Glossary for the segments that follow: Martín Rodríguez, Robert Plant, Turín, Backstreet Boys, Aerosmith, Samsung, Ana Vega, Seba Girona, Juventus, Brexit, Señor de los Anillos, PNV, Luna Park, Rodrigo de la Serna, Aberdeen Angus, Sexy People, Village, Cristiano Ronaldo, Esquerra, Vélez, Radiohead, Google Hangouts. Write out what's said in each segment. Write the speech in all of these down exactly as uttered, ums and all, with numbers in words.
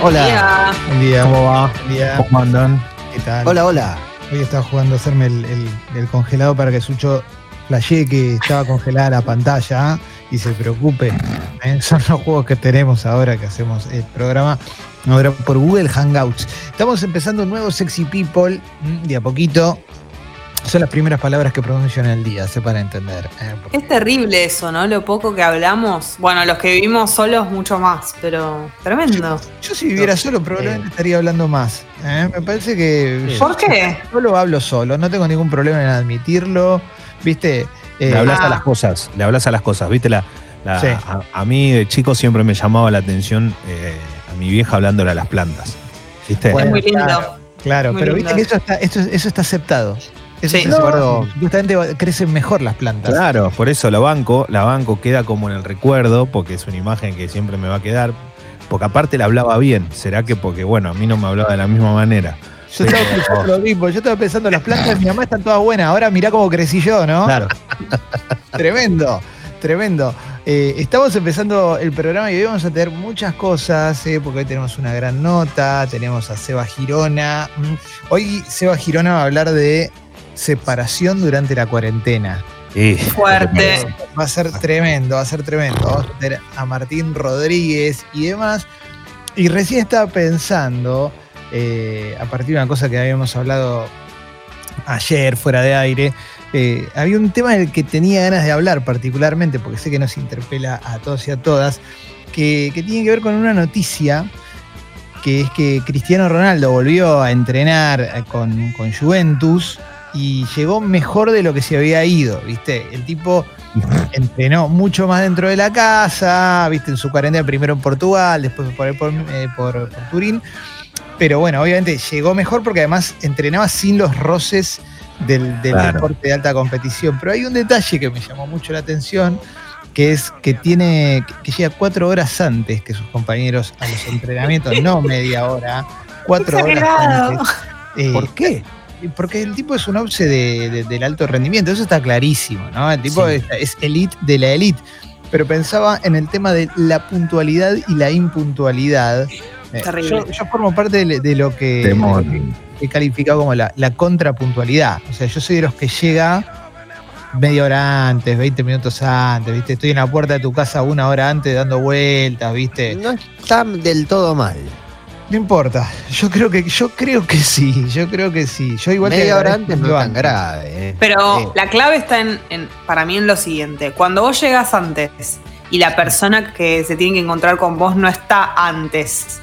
Buen hola. Día. Buen día. ¿Cómo va? Buen día. ¿Cómo andan? ¿Qué tal? Hola, hola. Hoy estaba jugando a hacerme el, el, el congelado para que Sucho flashee que estaba congelada la pantalla y se preocupe. ¿Eh? Son los juegos que tenemos ahora que hacemos el programa ahora por Google Hangouts. Estamos empezando un nuevo Sexy People de a poquito. Son las primeras palabras que pronuncio en el día, sé para entender. ¿Eh? Porque... Es terrible eso, ¿no? Lo poco que hablamos. Bueno, los que vivimos solos mucho más, pero tremendo. Yo, yo si viviera solo probablemente eh. estaría hablando más. ¿Eh? Me parece que... Sí. ¿Por qué? Yo lo hablo solo, no tengo ningún problema en admitirlo, ¿viste? Eh, le hablas ah. a las cosas, le hablas a las cosas, ¿viste? La, la, sí. a, a mí de chico siempre me llamaba la atención eh, a mi vieja hablándole a las plantas, ¿viste? Bueno, es muy lindo. Claro, claro muy pero lindo. Viste que eso está, esto, eso está aceptado. Eso sí, no, justamente crecen mejor las plantas. Claro, por eso la banco, la banco queda como en el recuerdo, porque es una imagen que siempre me va a quedar. Porque aparte la hablaba bien, será que porque, bueno, a mí no me hablaba de la misma manera. Yo pero, estaba pensando oh. lo mismo, yo estaba pensando, las plantas de mi mamá están todas buenas, ahora mirá cómo crecí yo, ¿no? Claro. Tremendo, tremendo. Eh, estamos empezando el programa y hoy vamos a tener muchas cosas, eh, porque hoy tenemos una gran nota, tenemos a Seba Girona. Hoy Seba Girona va a hablar de... separación durante la cuarentena. Sí. Fuerte. Va a ser tremendo, va a ser tremendo. Vamos a tener a Martín Rodríguez y demás. Y recién estaba pensando, eh, a partir de una cosa que habíamos hablado ayer, fuera de aire, eh, había un tema del que tenía ganas de hablar particularmente, porque sé que nos interpela a todos y a todas, que, que tiene que ver con una noticia, que es que Cristiano Ronaldo volvió a entrenar con, con Juventus, y llegó mejor de lo que se había ido, ¿viste? El tipo entrenó mucho más dentro de la casa, ¿viste? En su cuarentena, primero en Portugal, después por, por, eh, por, por Turín. Pero bueno, obviamente llegó mejor porque además entrenaba sin los roces del, del claro. deporte de alta competición. Pero hay un detalle que me llamó mucho la atención, que es que tiene que llega cuatro horas antes que sus compañeros a los entrenamientos, no media hora, cuatro horas antes. Eh, ¿Por qué? Porque el tipo es un obse de, de, del alto rendimiento, eso está clarísimo, ¿no? El tipo sí. es elite de la elite. Pero pensaba en el tema de la puntualidad y la impuntualidad. Eh, yo, yo formo parte de, de lo que he calificado como la, la contrapuntualidad. O sea, yo soy de los que llega media hora antes, veinte minutos antes, ¿viste? Estoy en la puerta de tu casa una hora antes dando vueltas, ¿viste? No está del todo mal. No importa, yo creo que yo creo que sí, yo creo que sí. Yo igual media hora antes no es tan grave. Eh. Pero eh. la clave está en, en, para mí en lo siguiente. Cuando vos llegás antes y la persona que se tiene que encontrar con vos no está antes,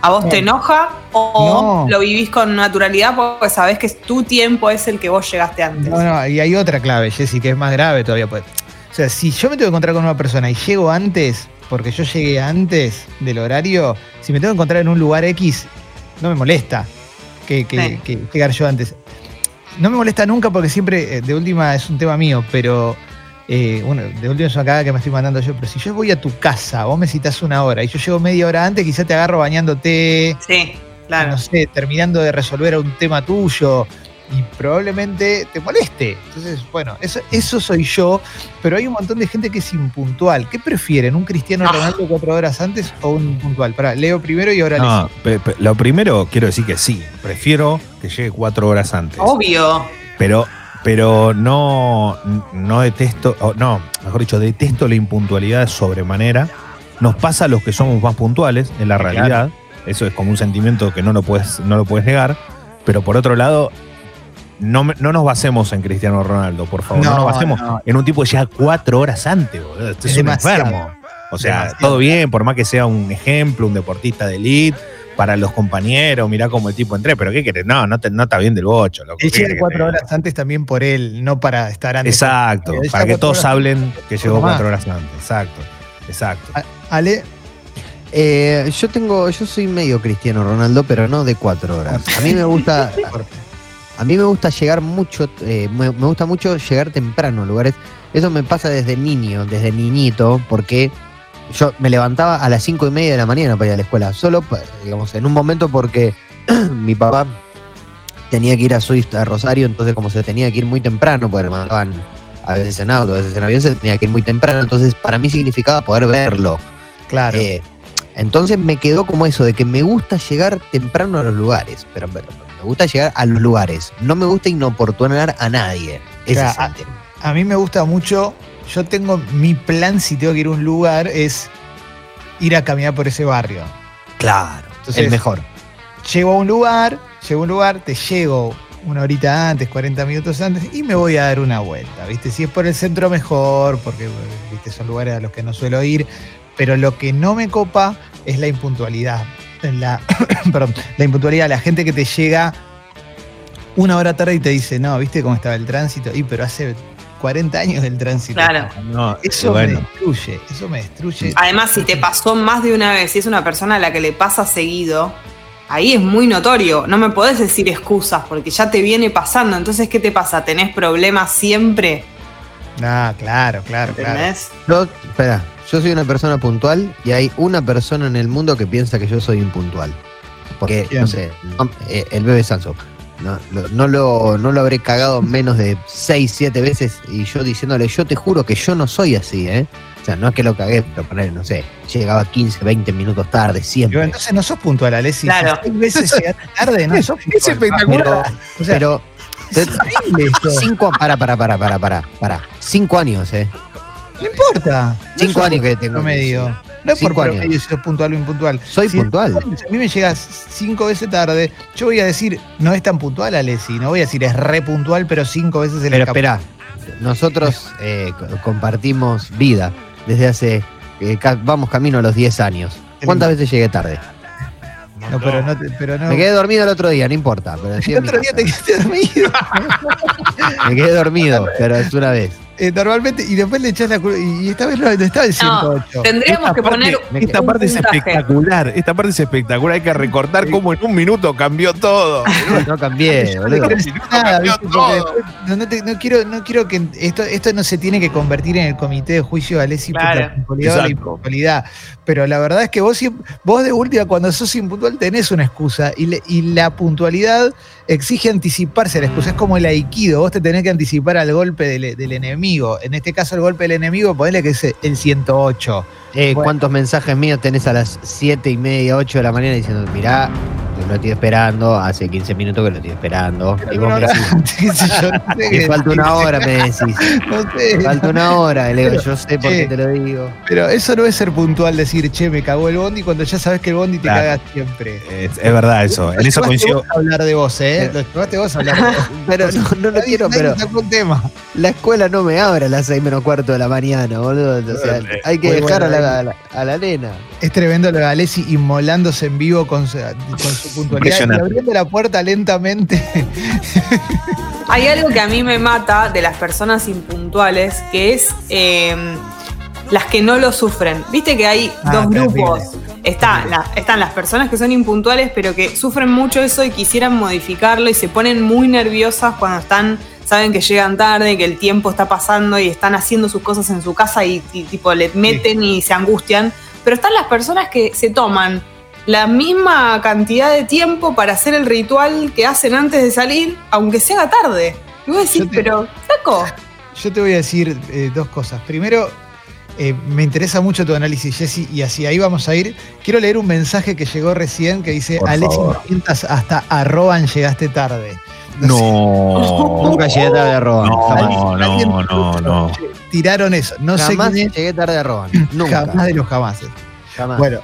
¿a vos no. te enoja o no. lo vivís con naturalidad porque sabés que tu tiempo es el que vos llegaste antes? No, no, y hay otra clave, Jessy, que es más grave todavía. Pues. O sea, si yo me tengo que encontrar con una persona y llego antes... porque yo llegué antes del horario, si me tengo que encontrar en un lugar X, no me molesta que, que, sí. que llegar yo antes. No me molesta nunca porque siempre, de última, es un tema mío, pero eh, bueno, de última es una cagada que me estoy mandando yo, pero si yo voy a tu casa, vos me citás una hora y yo llego media hora antes, quizás te agarro bañándote, sí, claro. no sé, terminando de resolver un tema tuyo, y probablemente te moleste. Entonces, bueno, eso, eso soy yo, pero hay un montón de gente que es impuntual. ¿Qué prefieren? ¿Un Cristiano Ronaldo cuatro horas antes o un puntual? Pará, leo primero y ahora no, le sigo. Lo primero quiero decir que sí, prefiero que llegue cuatro horas antes. Obvio. Pero, pero no, no detesto, no, mejor dicho, detesto la impuntualidad sobremanera. Nos pasa a los que somos más puntuales en la realidad. Eso es como un sentimiento que no lo puedes, no lo puedes negar. Pero por otro lado, No, no nos basemos en Cristiano Ronaldo, por favor. No, no nos basemos no. en un tipo que llega cuatro horas antes, boludo. Este es, es un enfermo. O sea, demasiado. Todo bien, por más que sea un ejemplo, un deportista de elite, para los compañeros, mirá cómo el tipo entré. Pero ¿qué querés? No, no, te, no está bien del bocho. Loco. Él llega cuatro horas antes también por él, no para estar antes. Exacto, para que todos hablen que llegó cuatro horas antes. Exacto, exacto. Ale... Eh, yo tengo, yo soy medio Cristiano Ronaldo, pero no de cuatro horas. A mí me gusta... A mí me gusta llegar mucho, eh, me gusta mucho llegar temprano a lugares. Eso me pasa desde niño, desde niñito, porque yo me levantaba a las cinco y media de la mañana para ir a la escuela. Solo, digamos, en un momento porque mi papá tenía que ir a Swift, a Rosario, entonces como se tenía que ir muy temprano, porque me mandaban a veces en auto, a veces en avión, se tenía que ir muy temprano. Entonces para mí significaba poder verlo. Claro. Eh, Entonces me quedó como eso, de que me gusta llegar temprano a los lugares, pero, pero me gusta llegar a los lugares, no me gusta inoportunar a nadie. Ese o sea, es el a, a mí me gusta mucho, yo tengo mi plan si tengo que ir a un lugar, es ir a caminar por ese barrio. Claro, entonces, el mejor. Llego a un lugar, llego a un lugar, te llego una horita antes, cuarenta minutos antes, y me voy a dar una vuelta, ¿viste? Si es por el centro mejor, porque ¿viste? Son lugares a los que no suelo ir, pero lo que no me copa es la impuntualidad. La, perdón, la impuntualidad, la gente que te llega una hora tarde y te dice, no, ¿viste cómo estaba el tránsito? Y pero hace cuarenta años del tránsito. Claro. No, eso bueno. me destruye, eso me destruye. Además, si te pasó más de una vez, si es una persona a la que le pasa seguido, ahí es muy notorio, no me podés decir excusas porque ya te viene pasando. Entonces, ¿qué te pasa? ¿Tenés problemas siempre? Ah, claro, claro, ¿entendés? Claro. Yo, espera, yo soy una persona puntual y hay una persona en el mundo que piensa que yo soy impuntual. Porque, ¿quién? No sé, no, eh, el bebé Samsung. No, no, no, lo, no lo habré cagado menos de seis, siete veces y yo diciéndole, yo te juro que yo no soy así, ¿eh? O sea, no es que lo cagué, pero poner, no sé, llegaba quince, veinte minutos tarde, siempre. Pero entonces no sos puntual, Alessi. Claro. seis veces llegaste tarde, no sos puntual. Es espectacular. Pero, pero es cinco, para, para, para, para, para, para. Cinco años, ¿eh? No importa. Cinco no años que tengo. Promedio. No es por promedio si sos puntual o impuntual. Soy si puntual. A mí me llegas cinco veces tarde, yo voy a decir, no es tan puntual, Alessi. No voy a decir, es re puntual, pero cinco veces se le escapó. Pero esperá, nosotros eh, compartimos vida. Desde hace, eh, ca- vamos camino a los diez años. ¿Cuántas veces llegué tarde? No, pero no, te, pero no. Me quedé dormido el otro día, no importa. Pero el otro día te quedaste dormido. Me quedé dormido, pero es una vez. Eh, normalmente, y después le echás la culpa. Y esta vez no estaba el ciento ocho. No, tendríamos esta que parte, poner. Un esta parte puntaje. Es espectacular. Esta parte es espectacular. Hay que recortar cómo en un minuto cambió todo. No cambié, boludo. Nada, cambió todo. No, no, te, no, quiero, no quiero que. Esto, esto no se tiene que convertir en el comité de juicio de Alessi por la impuntualidad, la impuntualidad. Pero la verdad es que vos, vos de última, cuando sos impuntual, tenés una excusa. Y, le, y la puntualidad exige anticiparse a la excusa. Es como el aikido. Vos te tenés que anticipar al golpe del, del enemigo. En este caso, el golpe del enemigo, ponele que es el ciento ocho. Eh, bueno. ¿Cuántos mensajes míos tenés a las siete y media, ocho de la mañana diciendo, mirá, que lo estoy esperando, hace quince minutos que lo estoy esperando? Pero y vos no me decís, me falta una hora, me decís. No sé. Me falta una hora, y le digo, pero, yo sé por che, qué te lo digo. Pero eso no es ser puntual, decir, che, me cagó el bondi, cuando ya sabes que el bondi te claro. caga siempre. Es, es verdad eso, en eso coincido. No hablar de vos, ¿eh? Lo llevaste vos a hablar de vos. Pero no, no lo quiero, pero tema. La escuela no me abre a las seis menos cuarto de la mañana, boludo. O sea, hay que dejar bueno, a la A la, a la nena. Es tremendo lo de Alessi inmolándose en vivo con su, con su puntualidad y abriendo la puerta lentamente. Hay algo que a mí me mata de las personas impuntuales, que es eh, las que no lo sufren. Viste que hay ah, dos grupos. Está, la, están las personas que son impuntuales, pero que sufren mucho eso y quisieran modificarlo y se ponen muy nerviosas cuando están... Saben que llegan tarde, que el tiempo está pasando y están haciendo sus cosas en su casa y, y tipo le meten sí. y se angustian. Pero están las personas que se toman la misma cantidad de tiempo para hacer el ritual que hacen antes de salir, aunque sea tarde. Y vos decís, te, pero, saco. Yo te voy a decir eh, dos cosas. Primero, eh, me interesa mucho tu análisis, Jessy, y así ahí vamos a ir. Quiero leer un mensaje que llegó recién que dice, Alessi, hasta arroban llegaste tarde. No, nunca llegué tarde a Roban. No, no, no, no. Tiraron eso. No sé qué. Llegué tarde a Roban. Nunca. Jamás de los jamases. Jamás. Bueno,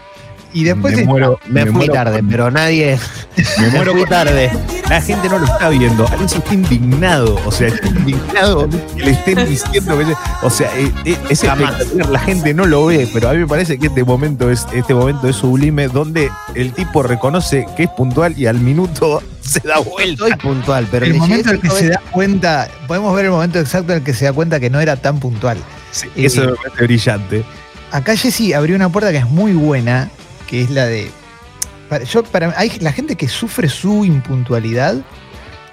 y después me, muero, me, me fui muero tarde, con... pero nadie. Me muero muy tarde. La gente no lo está viendo. Alessi está indignado. O sea, está indignado que le estén diciendo. Que... O sea, es espectacular. La gente no lo ve, pero a mí me parece que este momento es, este momento es sublime, donde el tipo reconoce que es puntual y al minuto se da vuelta. Soy puntual, pero el momento en el que se da cuenta, podemos ver el momento exacto en el que se da cuenta que no era tan puntual. Sí, eso eh, me parece brillante. Acá Jessy abrió una puerta que es muy buena, que es la de... Para, yo, para, hay la gente que sufre su impuntualidad,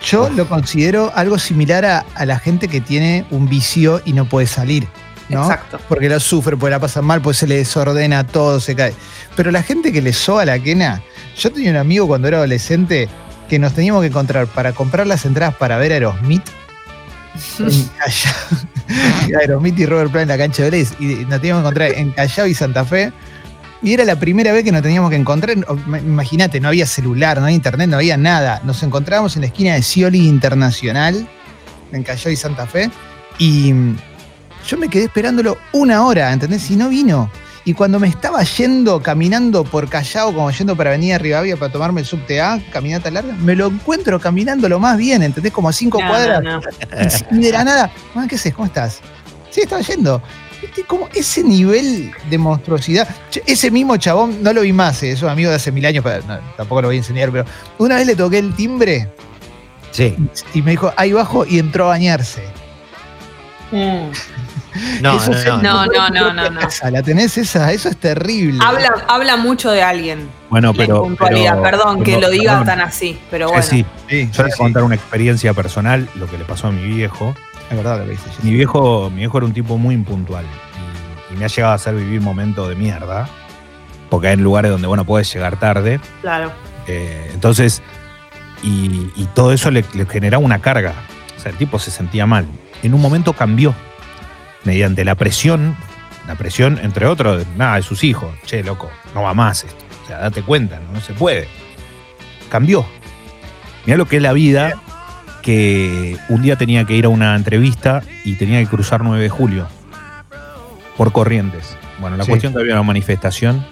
yo oh. lo considero algo similar a, a la gente que tiene un vicio y no puede salir, ¿no? Exacto. Porque lo sufre, porque la pasa mal, porque se le desordena todo, se cae. Pero la gente que le soba la quena... Yo tenía un amigo cuando era adolescente que nos teníamos que encontrar para comprar las entradas para ver a Aerosmith. En Callao. Aerosmith y Robert Plant en la cancha de Vélez. Y nos teníamos que encontrar en Callao y Santa Fe. Y era la primera vez que nos teníamos que encontrar. Imagínate, no había celular, no había internet, no había nada. Nos encontrábamos en la esquina de Scioli Internacional, en Callao y Santa Fe. Y yo me quedé esperándolo una hora, ¿entendés? Y no vino. Y cuando me estaba yendo, caminando por Callao, como yendo para Avenida Rivadavia para tomarme el subte A, caminata larga, me lo encuentro caminando lo más bien, ¿entendés? Como a cinco no, cuadras. No, no. De la nada. Man, ¿qué haces? ¿Cómo estás? Sí, estaba yendo. Como ese nivel de monstruosidad. Ese mismo chabón, no lo vi más, eh, es un amigo de hace mil años, pero no, tampoco lo voy a enseñar, pero una vez le toqué el timbre. Sí. Y me dijo, ahí bajo, y entró a bañarse. Mm. No, no, no, no, no, no, no, no. La tenés esa, eso es terrible. Habla, ¿no? habla mucho de alguien. Bueno, pero, pero perdón que lo diga tan así, pero bueno. Sí, sí, yo voy a contar una experiencia personal, lo que le pasó a mi viejo. Es verdad lo que dice. Mi viejo, mi viejo era un tipo muy impuntual y, y me ha llegado a hacer vivir momentos de mierda, porque hay lugares donde, bueno, podés llegar tarde. Claro. Eh, entonces, y, y todo eso le, le generaba una carga. O sea, el tipo se sentía mal. En un momento cambió, mediante la presión, la presión, entre otros, nada, de sus hijos. Che, loco, no va más esto. O sea, date cuenta, no, no se puede. Cambió. Mirá lo que es la vida. Que un día tenía que ir a una entrevista y tenía que cruzar nueve de julio por Corrientes. Bueno, la sí. cuestión que había una manifestación.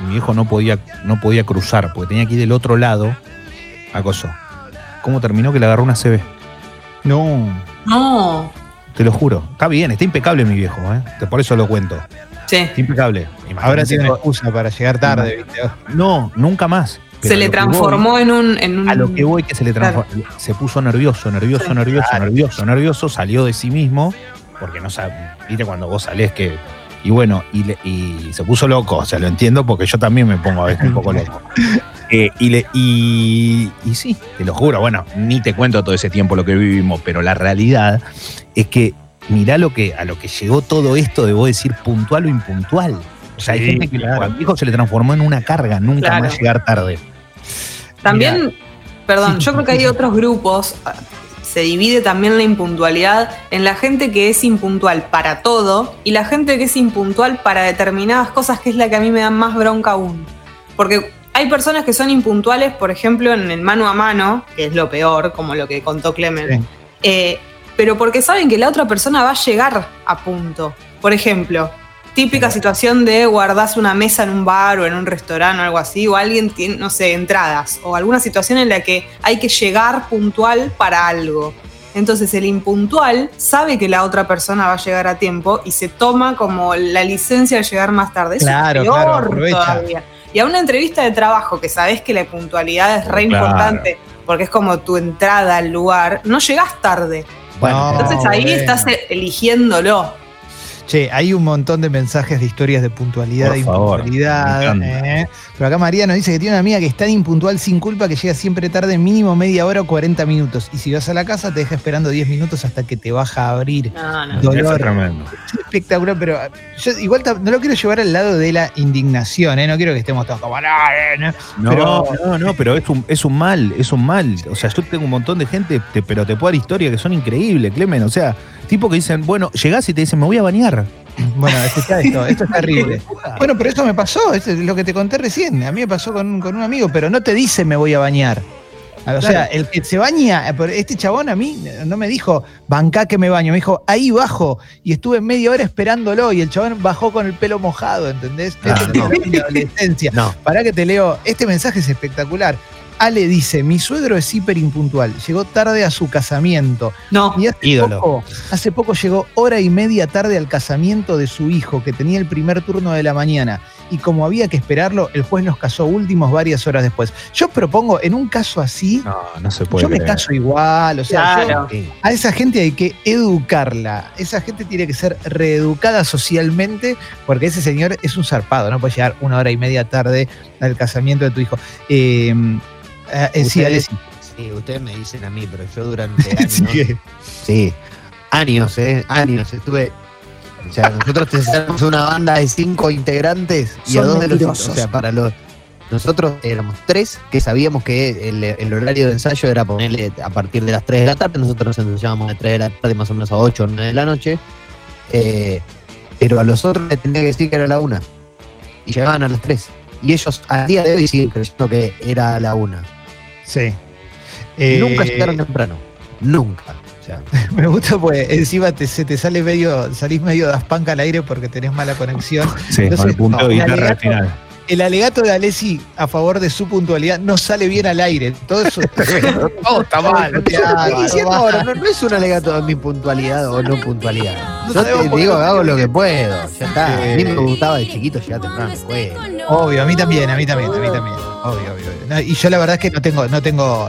Mi viejo no podía, no podía cruzar porque tenía que ir del otro lado a coso. ¿Cómo terminó? Que le agarró una C B. No. No. Te lo juro. Está bien, está impecable mi viejo, ¿eh? Por eso lo cuento. Sí. Está impecable. Imagínate. Ahora tiene excusa para llegar tarde. No, nunca más. Pero se le transformó voy, en, un, en un... A lo que voy que se le transformó. Claro. Se puso nervioso, nervioso, nervioso, claro. nervioso, nervioso. Salió de sí mismo, porque no sabe, viste cuando vos salés que... Y bueno, y, le, y se puso loco, o sea, lo entiendo porque yo también me pongo a veces un poco loco. Eh, y, le, y, y sí, te lo juro, bueno, ni te cuento todo ese tiempo lo que vivimos, pero la realidad es que mirá lo que, a lo que llegó todo esto de vos decir puntual o impuntual. O sea, hay sí, gente que claro. a mi hijo se le transformó en una carga, nunca claro. más llegar tarde. También, Mirá. perdón, sí, yo sí, creo que hay sí. otros grupos, se divide también la impuntualidad en la gente que es impuntual para todo y la gente que es impuntual para determinadas cosas, que es la que a mí me da más bronca aún. Porque hay personas que son impuntuales, por ejemplo, en el mano a mano, que es lo peor, como lo que contó Clement, sí. eh, pero porque saben que la otra persona va a llegar a punto. Por ejemplo... Típica situación de guardás una mesa en un bar o en un restaurante o algo así, o alguien tiene, no sé, entradas, o alguna situación en la que hay que llegar puntual para algo. Entonces el impuntual sabe que la otra persona va a llegar a tiempo y se toma como la licencia de llegar más tarde. Eso claro, es peor claro, aprovecha. Todavía. Y a una entrevista de trabajo, que sabés que la puntualidad es re claro. importante, porque es como tu entrada al lugar, no llegás tarde. Bueno, no, entonces ahí bueno. estás eligiéndolo. Che, hay un montón de mensajes de historias de puntualidad e impuntualidad. Eh. Pero acá María nos dice que tiene una amiga que es tan impuntual sin culpa que llega siempre tarde, mínimo media hora o cuarenta minutos. Y si vas a la casa te deja esperando diez minutos hasta que te baja a abrir. No, no, Dolor. Eso es tremendo. Es espectacular, pero yo igual no lo quiero llevar al lado de la indignación, ¿eh? No quiero que estemos todos como... No, pero, no, no, pero es un, es un mal, es un mal. O sea, yo tengo un montón de gente, te, pero te puedo dar historias que son increíbles, Clemen, o sea... Tipo que dicen, bueno, llegás y te dicen, me voy a bañar. Bueno, escuchá esto, esto es terrible. Bueno, pero esto me pasó, esto es lo que te conté recién. A mí me pasó con, con un amigo, pero no te dice, me voy a bañar. O sea, claro. el que se baña, este chabón a mí no me dijo, bancá que me baño. Me dijo, ahí bajo. Y estuve media hora esperándolo y el chabón bajó con el pelo mojado, ¿entendés? No, este no. Es la adolescencia. No. Pará que te leo, este mensaje es espectacular. Ale dice, mi suegro es hiper impuntual, llegó tarde a su casamiento. No, y hace ídolo. Poco, hace poco llegó hora y media tarde al casamiento de su hijo, que tenía el primer turno de la mañana. Y como había que esperarlo, el juez los casó últimos varias horas después. Yo propongo, en un caso así, no, no se puede yo creer. Me caso igual. O sea, claro. yo, a esa gente hay que educarla. Esa gente tiene que ser reeducada socialmente, porque ese señor es un zarpado, no puede llegar una hora y media tarde al casamiento de tu hijo. Eh... Uh, eh, ustedes, sí, sí, ustedes me dicen a mí, pero yo durante años, sí. sí, años, eh, años estuve. O sea, nosotros teníamos una banda de cinco integrantes y Son a dos de los, o sea, para los nosotros éramos tres que sabíamos que el, el horario de ensayo era ponerle a partir de las tres de la tarde. Nosotros nos ensayábamos de tres de la tarde más o menos a ocho o nueve de la noche, eh, pero a los otros les tenía que decir que era la una. y llegaban a las tres. Y ellos a día de hoy siguen creyendo que era a la una. Sí. Eh, nunca llegaron temprano. Nunca. O sea. Me gusta porque encima te, se te sale medio, salís medio das panca al aire porque tenés mala conexión. Sí, entonces, con el punto no, de guitarra al final. El alegato de Alessi a favor de su puntualidad no sale bien al aire. Todo eso no, está mal. Ahora, no, no es un alegato de mi puntualidad o no puntualidad. Yo no te digo, hago lo que puedo. Ya está. A mí me gustaba de chiquito llegar temprano. Güey. Obvio, a mí también, a mí también, a mí también. Obvio, obvio. No, y yo la verdad es que no tengo, no tengo,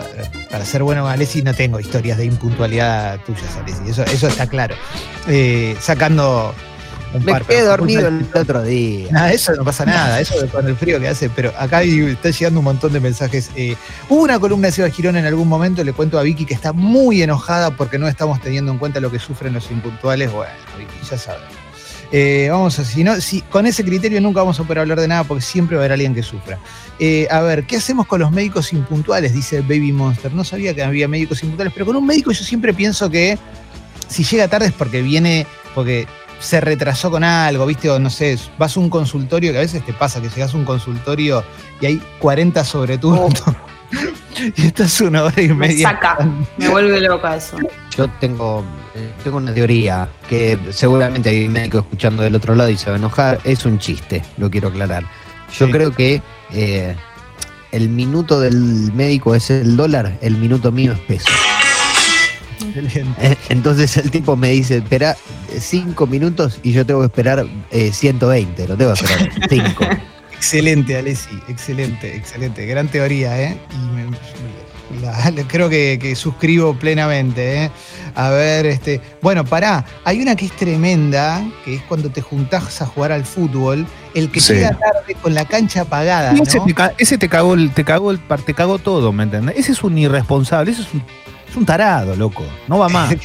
para ser bueno con Alessi, no tengo historias de impuntualidad tuyas, Alessi. Eso, eso está claro. Eh, sacando. Un me par, quedé dormido el otro día. Nada, eso no pasa nada, eso con el frío que hace. Pero acá está llegando un montón de mensajes. Eh, hubo una columna de Seba Girona en algún momento. Le cuento a Vicky que está muy enojada porque no estamos teniendo en cuenta lo que sufren los impuntuales. Bueno, Vicky, ya sabes. Eh, vamos a, si no, si, con ese criterio nunca vamos a poder hablar de nada porque siempre va a haber alguien que sufra. Eh, a ver, ¿qué hacemos con los médicos impuntuales? Dice Baby Monster. No sabía que había médicos impuntuales, pero con un médico yo siempre pienso que si llega tarde es porque viene, porque se retrasó con algo, ¿viste? O no sé, vas a un consultorio, que a veces te pasa que llegas a un consultorio y hay cuarenta sobreturnos. Oh. Y estás una hora y media. Me saca, me vuelve loca eso. Yo tengo, tengo una teoría que seguramente hay un médico escuchando del otro lado y se va a enojar. Es un chiste, lo quiero aclarar. Yo sí. creo que eh, el minuto del médico es el dólar, el minuto mío es peso. Excelente. Entonces el tipo me dice, espera cinco minutos y yo tengo que esperar eh, ciento veinte, lo tengo que esperar cinco. Excelente, Alessi, excelente, excelente. Gran teoría, ¿eh? Y me, me, la, la, creo que, que suscribo plenamente, ¿eh? A ver, este, bueno, pará, hay una que es tremenda, que es cuando te juntás a jugar al fútbol, el que sí. llega tarde con la cancha apagada, ¿no? Ese, te, ese te, cagó el, te, cagó el, te cagó todo, ¿me entendés? Ese es un irresponsable, ese es un... Es un tarado, loco. No va más.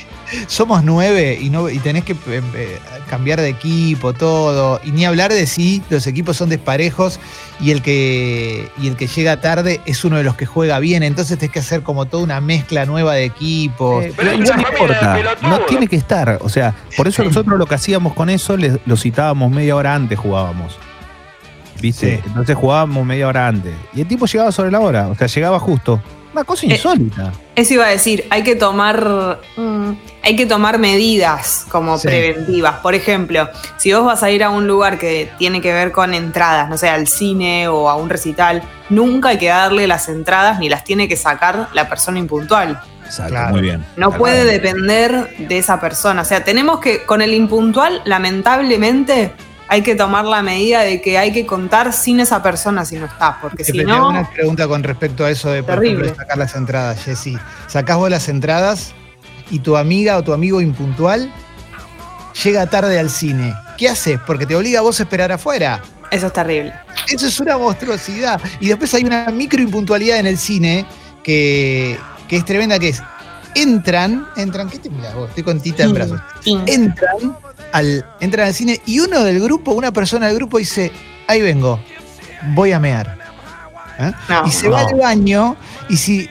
Somos nueve y, no, y tenés que eh, cambiar de equipo, todo. Y ni hablar de si los equipos son desparejos y el que y el que llega tarde es uno de los que juega bien. Entonces tenés que hacer como toda una mezcla nueva de equipos. Eh, pero igual no importa. No tiene que estar. O sea, por eso nosotros lo que hacíamos con eso, les, lo citábamos media hora antes, jugábamos. ¿Viste? Sí. Entonces jugábamos media hora antes. Y el tipo llegaba sobre la hora. O sea, llegaba justo. Una cosa insólita. Eso iba a decir, hay que tomar mmm, hay que tomar medidas como sí. preventivas. Por ejemplo, si vos vas a ir a un lugar que tiene que ver con entradas, no sé, al cine o a un recital, nunca hay que darle las entradas ni las tiene que sacar la persona impuntual. Exacto, claro. Muy bien. No claro. puede depender de esa persona. O sea, tenemos que, con el impuntual, lamentablemente, hay que tomar la medida de que hay que contar sin esa persona si no está, porque si no... Una pregunta con respecto a eso de, por ejemplo, de sacar las entradas, Jessy. Sacás vos las entradas y tu amiga o tu amigo impuntual llega tarde al cine. ¿Qué haces? Porque te obliga a vos a esperar afuera. Eso es terrible. Eso es una monstruosidad. Y después hay una microimpuntualidad en el cine que, que es tremenda, que es... Entran, entran, ¿qué te mirás vos? Estoy con Tita en brazos. Entran al, entran al cine y uno del grupo, una persona del grupo dice, ahí vengo, voy a mear. ¿Eh? No, y se no. va al baño y si,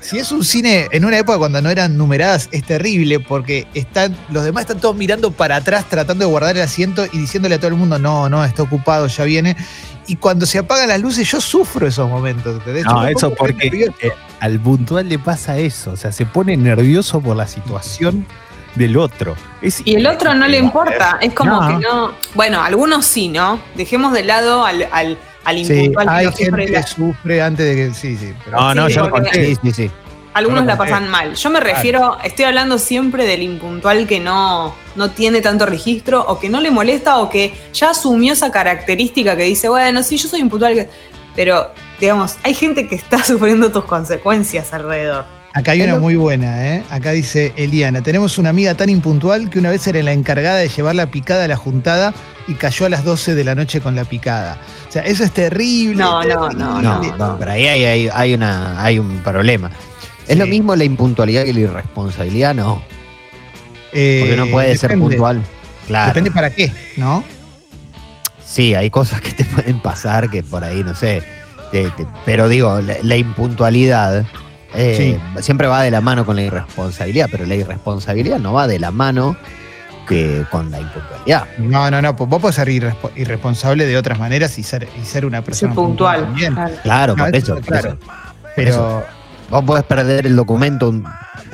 si es un cine, en una época cuando no eran numeradas, es terrible porque están, los demás están todos mirando para atrás, tratando de guardar el asiento y diciéndole a todo el mundo, no, no, está ocupado, ya viene. Y cuando se apagan las luces, yo sufro esos momentos. ¿Entendés? No, eso porque eh, al puntual le pasa eso. O sea, se pone nervioso por la situación del otro. Es y el otro no le importa. Es como no. que no... Bueno, algunos sí, ¿no? Dejemos de lado al, al, al impuntual. Sí, hay que gente que la... sufre antes de que... Sí, sí. Pero... No, no, sí, yo lo conté. Sí, sí, sí. Algunos la pasan mal. Yo me refiero... Estoy hablando siempre del impuntual que no... no tiene tanto registro o que no le molesta o que ya asumió esa característica que dice, bueno, sí, yo soy impuntual, pero, digamos, hay gente que está sufriendo tus consecuencias alrededor. Acá hay una muy buena, ¿eh? Acá dice Eliana, tenemos una amiga tan impuntual que una vez era la encargada de llevar la picada a la juntada y cayó a las doce de la noche con la picada. O sea, eso es terrible. No, terrible. no, no, no, no, no. Pero ahí hay, hay, hay, una, hay un problema. Sí. Es lo mismo la impuntualidad que la irresponsabilidad, no. Porque no puede eh, ser puntual. Claro. Depende para qué, ¿no? Sí, hay cosas que te pueden pasar que por ahí, no sé. Te, te, pero digo, la, la impuntualidad eh, sí. siempre va de la mano con la irresponsabilidad, pero la irresponsabilidad no va de la mano que con la impuntualidad. No, no, no, vos podés ser irresp- irresponsable de otras maneras y ser, y ser una persona ser puntual. puntual claro, claro, no, por eso, por claro. Eso. Pero eso. Vos podés perder el documento un,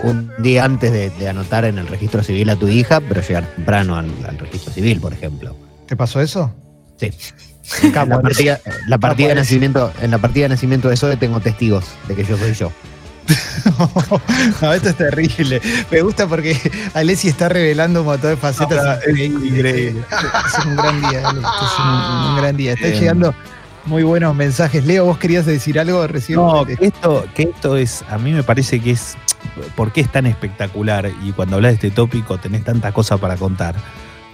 un día antes de, de anotar en el registro civil a tu hija, pero llegar temprano al, al registro civil, por ejemplo. ¿Te pasó eso? Sí. La partida, la partida de nacimiento, en la partida de nacimiento de Zoe tengo testigos de que yo soy yo. No, esto es terrible. Me gusta porque Alessi está revelando un montón de facetas. Ah, es increíble. Es un gran día, Ale, es un, un gran día. Están llegando muy buenos mensajes. Leo, ¿vos querías decir algo recién? No, que esto, que esto es, a mí me parece que es, ¿por qué es tan espectacular? Y cuando hablas de este tópico tenés tanta cosa para contar.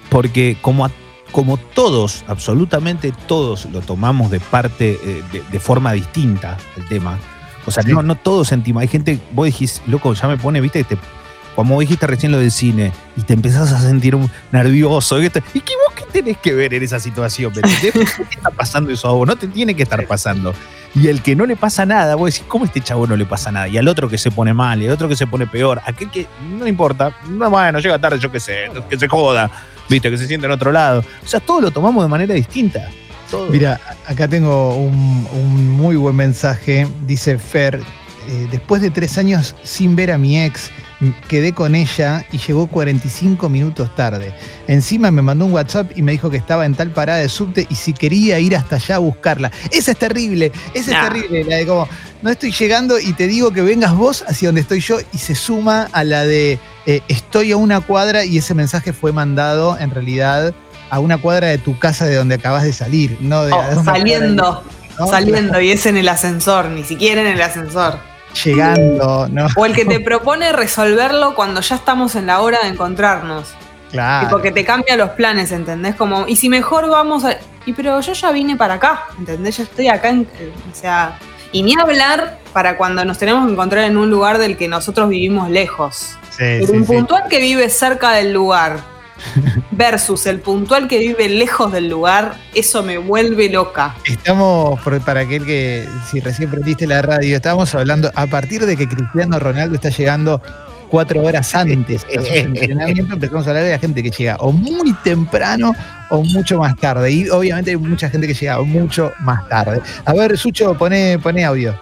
Porque como a Como todos, absolutamente todos, lo tomamos de parte, de, de forma distinta el tema. O sea, sí. no, no todos sentimos. Hay gente, vos dijiste, loco, ya me pone, viste, te, como dijiste recién lo del cine, y te empezás a sentir un nervioso. ¿Y, te, y que vos qué tenés que ver en esa situación? ¿Por qué está pasando eso a vos? No te tiene que estar pasando. Y el que no le pasa nada, vos decís, ¿cómo a este chavo no le pasa nada? Y al otro que se pone mal, y al otro que se pone peor, aquel que no le importa, no, bueno, llega tarde, yo qué sé, que se joda. Viste, que se siente en otro lado. O sea, todo lo tomamos de manera distinta. Todo. Mira, acá tengo un, un muy buen mensaje. Dice Fer, eh, después de tres años sin ver a mi ex, quedé con ella y llegó cuarenta y cinco minutos tarde. Encima me mandó un WhatsApp y me dijo que estaba en tal parada de subte y si quería ir hasta allá a buscarla. Esa es terrible, esa nah. es terrible. La de como, no estoy llegando y te digo que vengas vos hacia donde estoy yo, y se suma a la de... Eh, estoy a una cuadra, y ese mensaje fue mandado en realidad a una cuadra de tu casa de donde acabas de salir, no de, oh, saliendo, de, ¿no? saliendo y es en el ascensor, ni siquiera en el ascensor. Llegando, no. O el que te propone resolverlo cuando ya estamos en la hora de encontrarnos. Claro. Y porque te cambia los planes, ¿entendés? Como, y si mejor vamos a... Y pero yo ya vine para acá, ¿entendés? Yo estoy acá, en, o sea... Y ni hablar para cuando nos tenemos que encontrar en un lugar del que nosotros vivimos lejos. Sí, Pero sí, un puntual sí. que vive cerca del lugar versus el puntual que vive lejos del lugar, eso me vuelve loca. Estamos, para aquel que, si recién prendiste la radio, estábamos hablando a partir de que Cristiano Ronaldo está llegando cuatro horas antes de los entrenamientos, empezamos a hablar de la gente que llega o muy temprano o mucho más tarde. Y obviamente hay mucha gente que llega mucho más tarde. A ver, Sucho, poné, poné audio.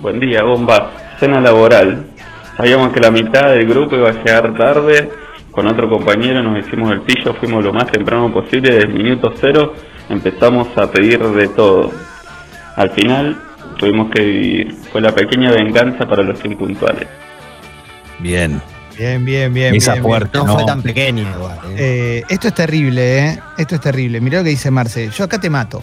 Buen día, bomba. Cena laboral. Sabíamos que la mitad del grupo iba a llegar tarde. Con otro compañero nos hicimos el pillo, fuimos lo más temprano posible. Desde el minuto cero empezamos a pedir de todo. Al final... tuvimos que vivir. Fue la pequeña venganza para los impuntuales. Bien. Bien, bien, bien. Esa bien, puerta bien. No, no fue tan pequeña igual. Eh. Eh, esto es terrible, ¿eh? Esto es terrible. Mirá lo que dice Marce. Yo acá te mato.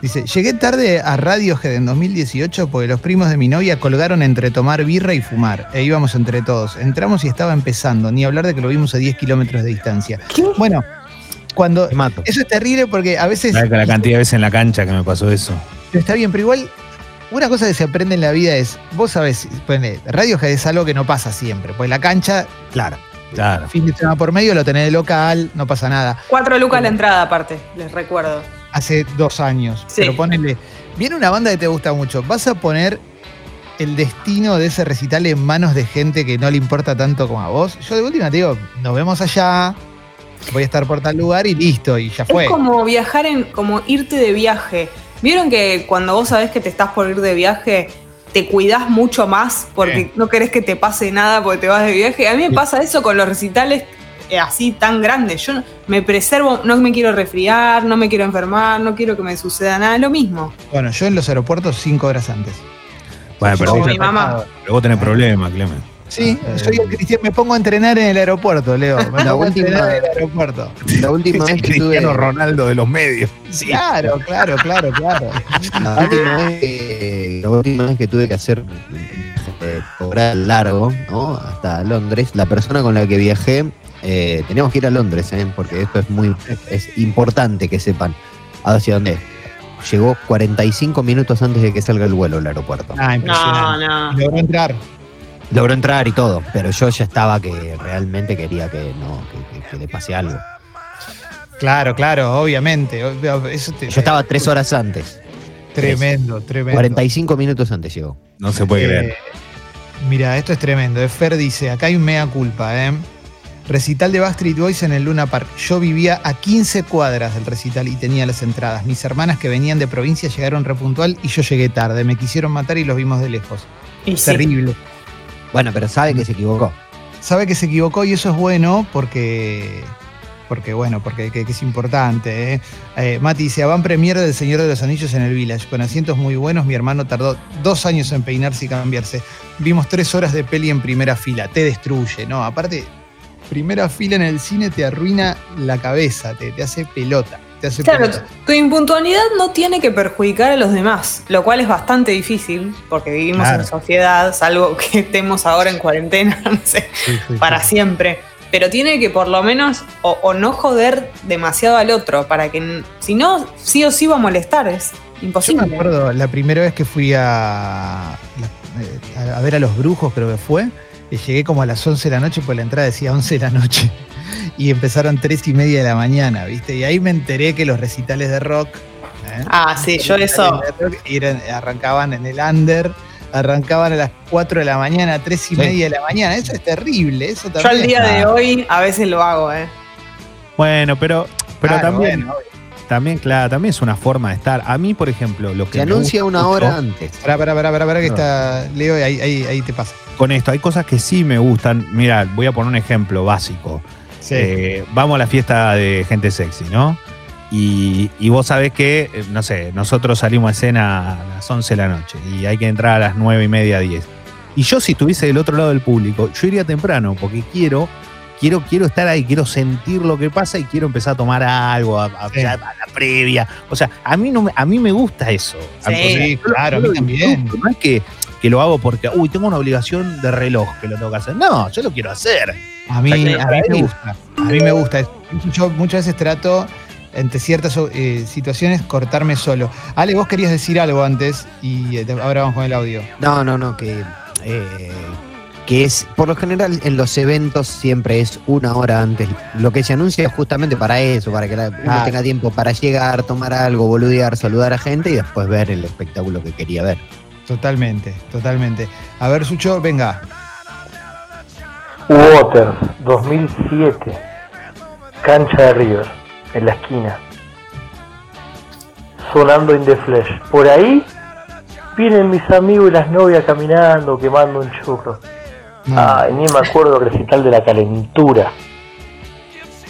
Dice, llegué tarde a Radiohead en dos mil dieciocho porque los primos de mi novia colgaron entre tomar birra y fumar. E íbamos entre todos. Entramos y estaba empezando. Ni hablar de que lo vimos a diez kilómetros de distancia. ¿Qué? Bueno, cuando... Te mato. Eso es terrible porque a veces... Claro, la cantidad de veces en la cancha que me pasó eso. Pero está bien, pero igual... Una cosa que se aprende en la vida es, vos sabés, pues, Radiohead es algo que no pasa siempre. Pues la cancha, claro, claro. Fin de semana por medio, lo tenés de local, no pasa nada. Cuatro lucas la entrada, aparte, les recuerdo. Hace dos años. Sí. Pero ponele, viene una banda que te gusta mucho, vas a poner el destino de ese recital en manos de gente que no le importa tanto como a vos. Yo de última te digo, nos vemos allá, voy a estar por tal lugar y listo, y ya fue. Es como viajar, en, como irte de viaje. ¿Vieron que cuando vos sabés que te estás por ir de viaje, te cuidás mucho más porque sí. no querés que te pase nada porque te vas de viaje? A mí me pasa eso con los recitales así tan grandes. Yo me preservo, no me quiero resfriar, no me quiero enfermar, no quiero que me suceda nada, es lo mismo. Bueno, yo en los aeropuertos cinco horas antes. Bueno, pero, vos, mi mamá. pero vos tenés problemas, Clemen. Sí, ah, soy el Cristiano, me pongo a entrenar en el aeropuerto, Leo. Me la última en el aeropuerto. La última vez que estuve. Cristiano Ronaldo de los medios. Sí. Claro, claro, claro, claro. La última vez que, la última vez que tuve que hacer eh, cobrar largo, ¿no? Hasta Londres, la persona con la que viajé, eh, teníamos que ir a Londres, ¿eh? Porque esto es muy, es importante que sepan hacia dónde es. Llegó cuarenta y cinco minutos antes de que salga el vuelo al aeropuerto. Ah, impresionante. No, no. Logró entrar. Logró entrar y todo, pero yo ya estaba que realmente quería que no que, que, que le pase algo. Claro, claro, obviamente. Eso te... Yo estaba tres horas antes. Tremendo, tres. tremendo. cuarenta y cinco minutos antes llegó. No se puede eh, creer. Mira, esto es tremendo. Fer dice, acá hay un mea culpa, ¿eh? Recital de Backstreet Boys en el Luna Park. Yo vivía a quince cuadras del recital y tenía las entradas. Mis hermanas que venían de provincia llegaron repuntual y yo llegué tarde. Me quisieron matar y los vimos de lejos. Y terrible. Sí. Bueno, pero sabe que se equivocó. Sabe que se equivocó y eso es bueno porque... Porque bueno, porque que, que es importante, ¿eh? Eh, Mati dice, van premier del Señor de los Anillos en el Village, con asientos muy buenos, mi hermano tardó dos años en peinarse y cambiarse. Vimos tres horas de peli en primera fila, te destruye, ¿no? Aparte, primera fila en el cine te arruina la cabeza, te, te hace pelota. Te hace claro, pelota. Tu impuntualidad no tiene que perjudicar a los demás, lo cual es bastante difícil, porque vivimos claro. en sociedad, salvo que estemos ahora en cuarentena, no sé, sí, sí, para sí. siempre. Pero tiene que por lo menos o, o no joder demasiado al otro, para que si no, sí o sí va a molestar, es imposible. Yo me acuerdo, la primera vez que fui a, a, a ver a los brujos, creo que fue, y llegué como a las once de la noche, porque la entrada decía once de la noche, y empezaron tres y media de la mañana, ¿viste? Y ahí me enteré que los recitales de rock... ¿eh? Ah, sí, yo eso... Eran, arrancaban en el under... Arrancaban a las cuatro de la mañana, tres y media sí. de la mañana. Eso es terrible. Eso también. Yo al día de hoy a veces lo hago, ¿eh? Bueno, pero, pero claro, también, bueno. también, claro, también es una forma de estar. A mí, por ejemplo, lo que. Se anuncia una hora antes. Pará, pará, pará, pará, pará que no. está Leo y ahí, ahí, ahí te pasa. Con esto, hay cosas que sí me gustan. Mirá, voy a poner un ejemplo básico. Sí. Eh, vamos a la fiesta de gente sexy, ¿no? Y, y vos sabés que, no sé, nosotros salimos a escena a las once de la noche y hay que entrar a las nueve y media, diez. Y yo si estuviese del otro lado del público, yo iría temprano porque quiero quiero, quiero estar ahí, quiero sentir lo que pasa y quiero empezar a tomar algo, a, a, sí. a, a la previa. O sea, a mí, no, a mí me gusta eso. Sí, sí claro, a mí también. No es que, que lo hago porque, uy, tengo una obligación de reloj que lo tengo que hacer. No, yo lo quiero hacer. A mí, o sea, a mí me gusta. A mí me gusta eso. Yo muchas veces trato... Entre ciertas eh, situaciones, cortarme solo. Ale, vos querías decir algo antes y eh, ahora vamos con el audio. No, no, no, que, eh, que es, por lo general en los eventos siempre es una hora antes. Lo que se anuncia es justamente para eso, para que la, uno ah. tenga tiempo para llegar, tomar algo, boludear, saludar a gente y después ver el espectáculo que quería ver. Totalmente, totalmente. A ver, Sucho, venga. Water, dos mil siete, cancha de River. En la esquina, sonando In The Flesh. Por ahí vienen mis amigos y las novias caminando, quemando un churro. No. Ay, ni me acuerdo el recital de La Calentura.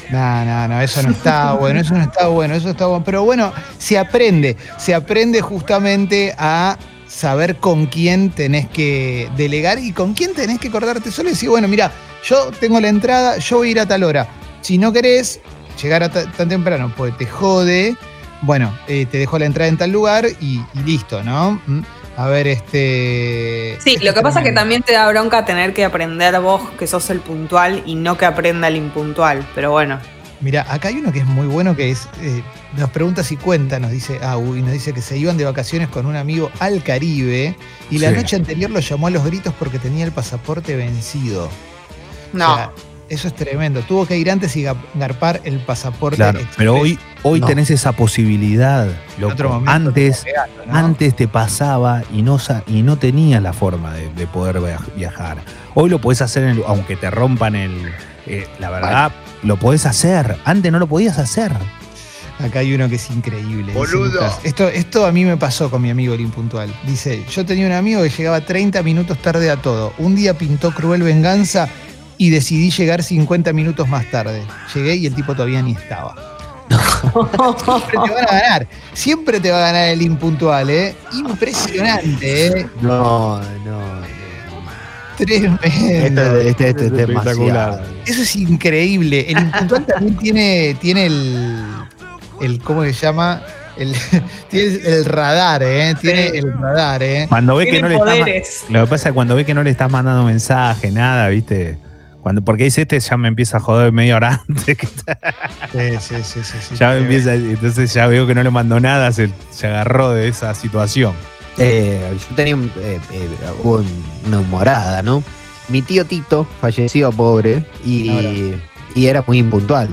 No, no, no, eso no está bueno, eso no está bueno, eso está bueno. Pero bueno, se aprende, se aprende justamente a saber con quién tenés que delegar y con quién tenés que acordarte solo y decir, bueno, mira, yo tengo la entrada, yo voy a ir a tal hora. Si no querés llegar a t- tan temprano, pues te jode, bueno, eh, te dejo la entrada en tal lugar y, y listo, ¿no? A ver, este... Sí, este lo que pasa es que también te da bronca tener que aprender vos que sos el puntual y no que aprenda el impuntual, pero bueno. Mirá, acá hay uno que es muy bueno que es, eh, nos pregunta si cuenta, nos dice, ah, uy, nos dice que se iban de vacaciones con un amigo al Caribe y la sí. noche anterior lo llamó a los gritos porque tenía el pasaporte vencido. No. O sea, eso es tremendo. Tuvo que ir antes y garpar el pasaporte. Claro, express. Pero hoy, hoy no. tenés esa posibilidad. Loco. Antes, pegando, ¿no? antes te pasaba y no, y no tenías la forma de, de poder viajar. Hoy lo podés hacer, en el, aunque te rompan el... Eh, la verdad, vale. lo podés hacer. Antes no lo podías hacer. Acá hay uno que es increíble. Boludo. Esto, esto a mí me pasó con mi amigo el impuntual. Dice, yo tenía un amigo que llegaba treinta minutos tarde a todo. Un día pintó cruel venganza... Y decidí llegar cincuenta minutos más tarde. Llegué y el tipo todavía ni estaba. Siempre te van a ganar. Siempre te va a ganar el impuntual, ¿eh? Impresionante, ¿eh? No, no. Tremendo. Este, este, este es espectacular. Eso es increíble. El impuntual también tiene, tiene el, el... ¿Cómo se llama? El, tiene el radar, ¿eh? Tiene sí. el radar, ¿eh? Cuando ve que no le estás, lo que pasa es cuando ve que no le estás mandando mensaje, nada, ¿viste? Cuando, porque dice este, ya me empieza a joder media hora antes. Que está. Sí, sí, sí, sí, sí. Ya me empieza, entonces ya veo que no le mandó nada, se, se agarró de esa situación. Eh, yo tenía un, eh, eh, un, una humorada, ¿no? Mi tío Tito falleció pobre y, y era muy impuntual.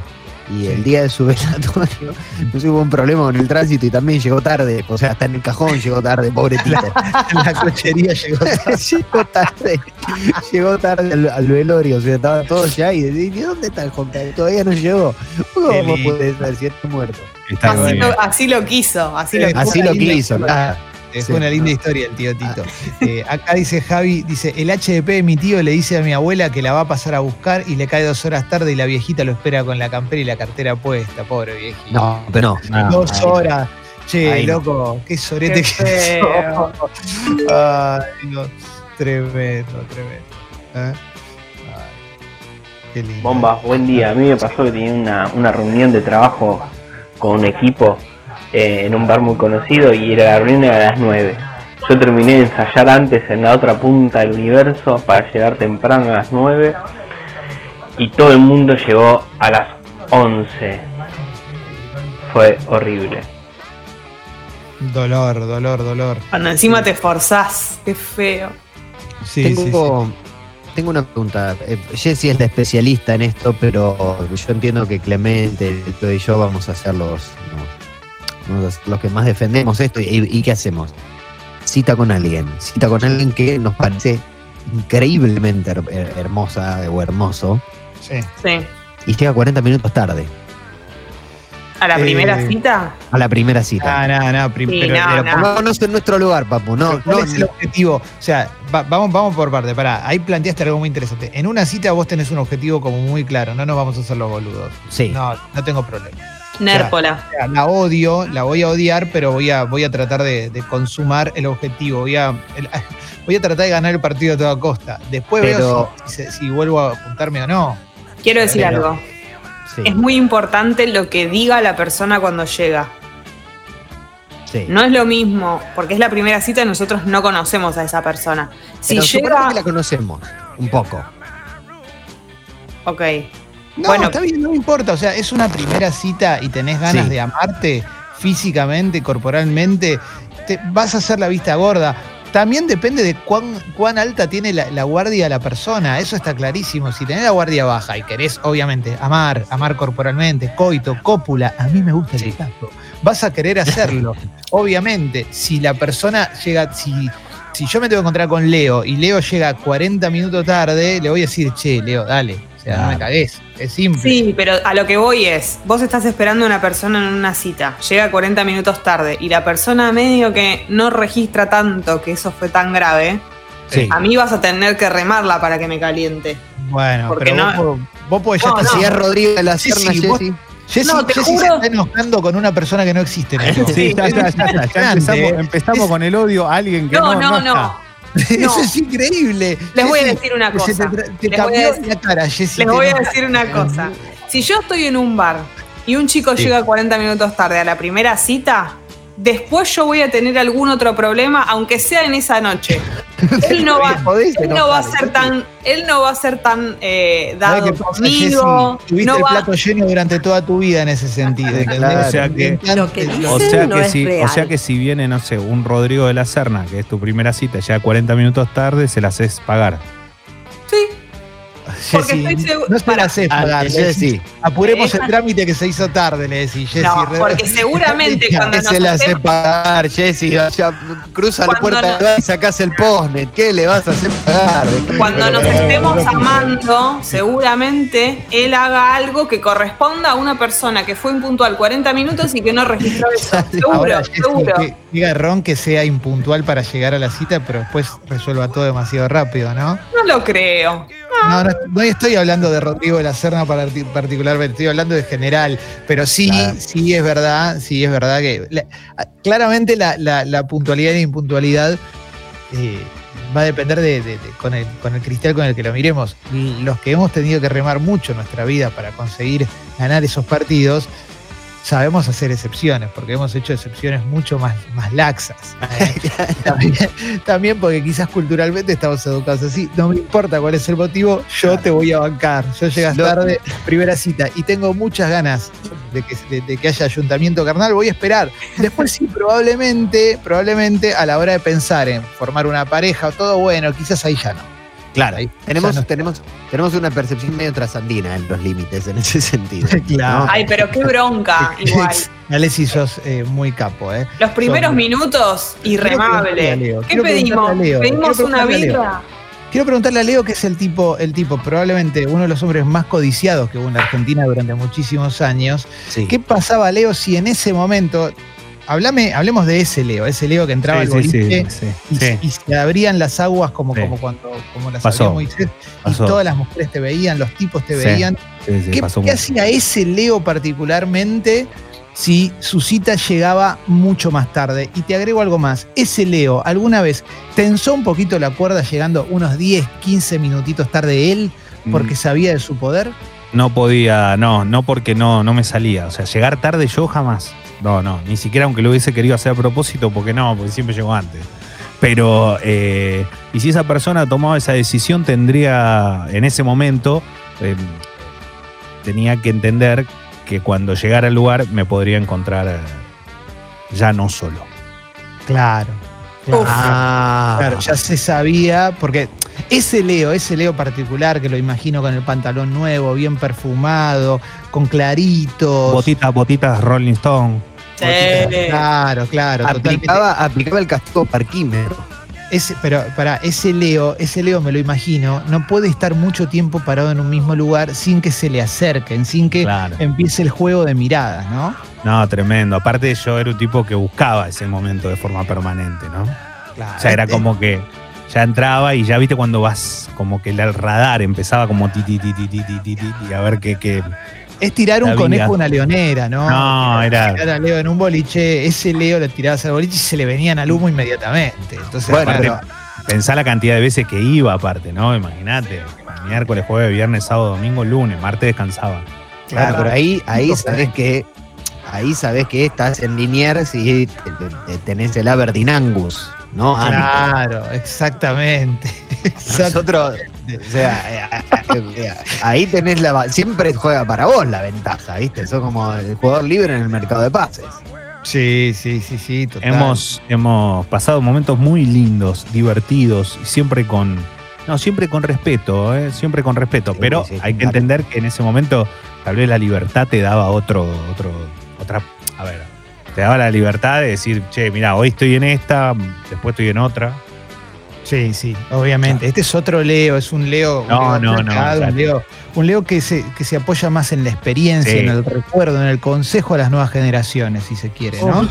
y el día de su velatorio no hubo un problema con el tránsito y también llegó tarde, o sea, hasta en el cajón llegó tarde, pobre tita. En la cochería llegó tarde. llegó tarde, llegó tarde al, al velorio, o sea, estaban todos ya y decían, ¿dónde está el Juan Carlos? Todavía no llegó. ¿Cómo puede ser si está muerto? Está así, lo, así lo quiso, así lo, así lo quiso, claro. Es sí, una linda no. historia el tío Tito. Eh, acá dice Javi, dice, el H D P de mi tío le dice a mi abuela que la va a pasar a buscar y le cae dos horas tarde y la viejita lo espera con la campera y la cartera puesta, pobre viejita. No, pero no. no dos no, horas. No. Che, Ay, loco, no. qué sorete qué que es. Ay, no. Tremendo, tremendo. ¿Eh? Ay, qué lindo. Bomba, buen día. A mí me pasó que tenía una, una reunión de trabajo con un equipo. Eh, en un bar muy conocido y era la reunión a las nueve. Yo terminé de ensayar antes en la otra punta del universo para llegar temprano a las nueve y todo el mundo llegó a las once. Fue horrible. Dolor, dolor, dolor. Cuando encima te esforzás, qué feo. Sí, Tengo... sí, sí. Tengo una pregunta. Jessy es la especialista en esto, pero yo entiendo que Clemente y yo vamos a hacer los... ¿no? los que más defendemos esto y, y ¿qué hacemos? Cita con alguien cita con alguien que nos parece increíblemente her, hermosa o hermoso, sí. sí y llega cuarenta minutos tarde a la eh, primera cita a la primera cita nah, nah, nah, prim- sí, pero, no, pero, no, no pongámonos en nuestro lugar, papu. No, ¿cuál no es el objetivo? O sea, va, vamos, vamos por parte. Pará, ahí planteaste algo muy interesante. En una cita vos tenés un objetivo como muy claro, no nos vamos a hacer los boludos. Sí. no, no tengo problema. Nérpola. O sea, la odio, la voy a odiar, pero voy a, voy a tratar de, de consumar el objetivo. Voy a, el, voy a tratar de ganar el partido a toda costa. Después pero, veo si, si, si vuelvo a apuntarme o no. Quiero decir pero, algo. Sí. Es muy importante lo que diga la persona cuando llega. Sí. No es lo mismo, porque es la primera cita y nosotros no conocemos a esa persona. Si pero llega... que la conocemos un poco. Ok. No, bueno, está bien, no me importa. O sea, es una primera cita y tenés ganas sí. de amarte físicamente, corporalmente. Te vas a hacer la vista gorda. También depende de cuán, cuán alta tiene la, la guardia la persona. Eso está clarísimo. Si tenés la guardia baja y querés, obviamente, amar, amar corporalmente, coito, cópula. A mí me gusta el tacto. Vas a querer hacerlo. Obviamente, si la persona llega... Si, si yo me tengo que encontrar con Leo y Leo llega cuarenta minutos tarde, le voy a decir, che, Leo, dale. O sea, no me cagues, es simple. Sí, pero a lo que voy es, vos estás esperando a una persona en una cita, llega cuarenta minutos tarde y la persona medio que no registra tanto que eso fue tan grave, sí. a mí vas a tener que remarla para que me caliente. Bueno, porque pero no, vos, vos podés no, ya estar no. si es Rodrigo de la Serna, Jessy. Sí, Jessy no, juro... se está enojando con una persona que no existe. ¿No? Sí, sí, ya, ya, ya, ya, ya empezamos, empezamos es... con el odio a alguien que no, no, no, no está. No. Eso no. es increíble. Les voy a decir una cosa. Te cambió la cara, Jessy. Les voy a decir una cosa. Si yo estoy en un bar y un chico sí. llega cuarenta minutos tarde a la primera cita, después yo voy a tener algún otro problema, aunque sea en esa noche. Él no va, él no va a ser tan, él no va a ser tan eh, dado conmigo. Tuviste no el plato va... lleno durante toda tu vida en ese sentido. Claro. O sea que, que o sea no que si, real. o sea que si viene, no sé, un Rodrigo de la Serna, que es tu primera cita, ya cuarenta minutos tarde, se la haces pagar. Sí. Porque Jessy, estoy seguro. No se la haces pagar, Jessy. Apuremos el trámite que se hizo tarde, le decís, Jessy. No, porque seguramente cuando no se la haces pagar, Jessy. Cruza la puerta no, y sacás el posnet. ¿Qué le vas a hacer pagar? Cuando nos estemos amando, seguramente él haga algo que corresponda a una persona que fue impuntual cuarenta minutos y que no registró eso. Seguro, ahora, Jessy, seguro. Que diga Ron que sea impuntual para llegar a la cita, pero después resuelva todo demasiado rápido, ¿no? No lo creo. No, no, no estoy hablando de Rodrigo de la Serna particularmente, estoy hablando de general, pero sí, claro. sí es verdad, sí es verdad que la, claramente la, la, la puntualidad e impuntualidad eh, va a depender de, de, de con, el, con el cristal con el que lo miremos. Los que hemos tenido que remar mucho en nuestra vida para conseguir ganar esos partidos, sabemos hacer excepciones, porque hemos hecho excepciones mucho más, más laxas. también, también porque quizás culturalmente estamos educados así. No me importa cuál es el motivo, yo te voy a bancar. Yo llegas tarde, primera cita, y tengo muchas ganas de que, de, de que haya ayuntamiento carnal, voy a esperar. Después sí, probablemente, probablemente a la hora de pensar en formar una pareja o todo, bueno, quizás ahí ya no. Claro, ahí, tenemos, o sea, no, tenemos, tenemos una percepción medio trasandina en los límites, en ese sentido. Claro. Ay, pero qué bronca, igual. Alexi, sos eh, muy capo, ¿eh? Los primeros son... minutos, irremable. ¿Qué Quiero pedimos? ¿Pedimos una birra? Quiero preguntarle a Leo, que es el tipo, el tipo, probablemente uno de los hombres más codiciados que hubo en la Argentina durante muchísimos años. Sí. ¿Qué pasaba, Leo, si en ese momento... Hablame, hablemos de ese Leo, ese Leo que entraba sí, al boliche sí, sí, y, sí. y se abrían las aguas como, sí. como cuando como las pasó, abría Moisés pasó. Y todas las mujeres te veían, los tipos te sí, veían. Sí, sí, ¿Qué, ¿qué hacía ese Leo particularmente si su cita llegaba mucho más tarde? Y te agrego algo más, ese Leo alguna vez tensó un poquito la cuerda llegando unos diez, quince minutitos tarde él porque mm. sabía de su poder. No podía, no, no porque no, no me salía, o sea, llegar tarde yo jamás. No, no, ni siquiera aunque lo hubiese querido hacer a propósito, porque no, porque siempre llegó antes. Pero, eh, y si esa persona tomaba esa decisión, tendría, en ese momento, eh, tenía que entender que cuando llegara al lugar me podría encontrar eh, ya no solo. Claro. Claro. Ah, claro, ya se sabía, porque ese Leo, ese Leo particular que lo imagino con el pantalón nuevo, bien perfumado, con claritos. Botitas, botitas Rolling Stone. Sí. Botitas, claro, claro. Aplicaba, aplicaba el castigo parquímetro. Ese, pero para ese Leo, ese Leo me lo imagino, no puede estar mucho tiempo parado en un mismo lugar sin que se le acerquen, sin que claro. empiece el juego de miradas, ¿no? No, tremendo. Aparte yo era un tipo que buscaba ese momento de forma permanente, ¿no? Claro. O sea, era como que ya entraba y ya viste cuando vas, como que el radar empezaba como ti, ti, ti, ti, ti, ti, ti, a ver qué... qué es tirar un conejo a una leonera, ¿no? No, era... Tirar a Leo en un boliche, ese Leo lo tirabas al boliche y se le venían al humo inmediatamente. Entonces, bueno, aparte, claro. Pensá la cantidad de veces que iba aparte, ¿no? Imagínate, miércoles, jueves, viernes, sábado, domingo, lunes, martes descansaba. Claro, claro. Pero ahí, ahí sabés que ahí sabés que estás en Liniers y tenés el Aberdeen Angus, ¿no? Claro, exactamente. Nosotros... O sea, ahí tenés la... Siempre juega para vos la ventaja, ¿viste? Sos como el jugador libre en el mercado de pases. Sí, sí, sí, sí, total. Hemos, hemos pasado momentos muy lindos, divertidos, siempre con... No, siempre con respeto, ¿eh? Siempre con respeto. Sí, pero sí, hay que claro. entender que en ese momento tal vez la libertad te daba otro... otro otra A ver, te daba la libertad de decir, che, mirá, hoy estoy en esta, después estoy en otra... Sí, sí, obviamente. Este es otro Leo, es un Leo... No, un Leo no, mercado, no. Un Leo, un Leo que se, que se apoya más en la experiencia, sí. en el recuerdo, en el consejo a las nuevas generaciones, si se quiere, ¿no?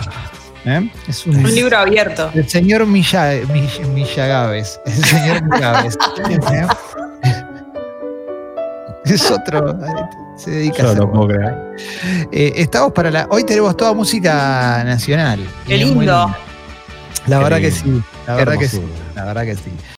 ¿Eh? Es un, un libro abierto. El señor Millagaves. Mill, el señor Millagaves. Es otro... Se dedica Yo a no puedo creer. Eh, estamos para la... Hoy tenemos toda música nacional. Qué lindo. La verdad que sí, la verdad que sí, la verdad que sí.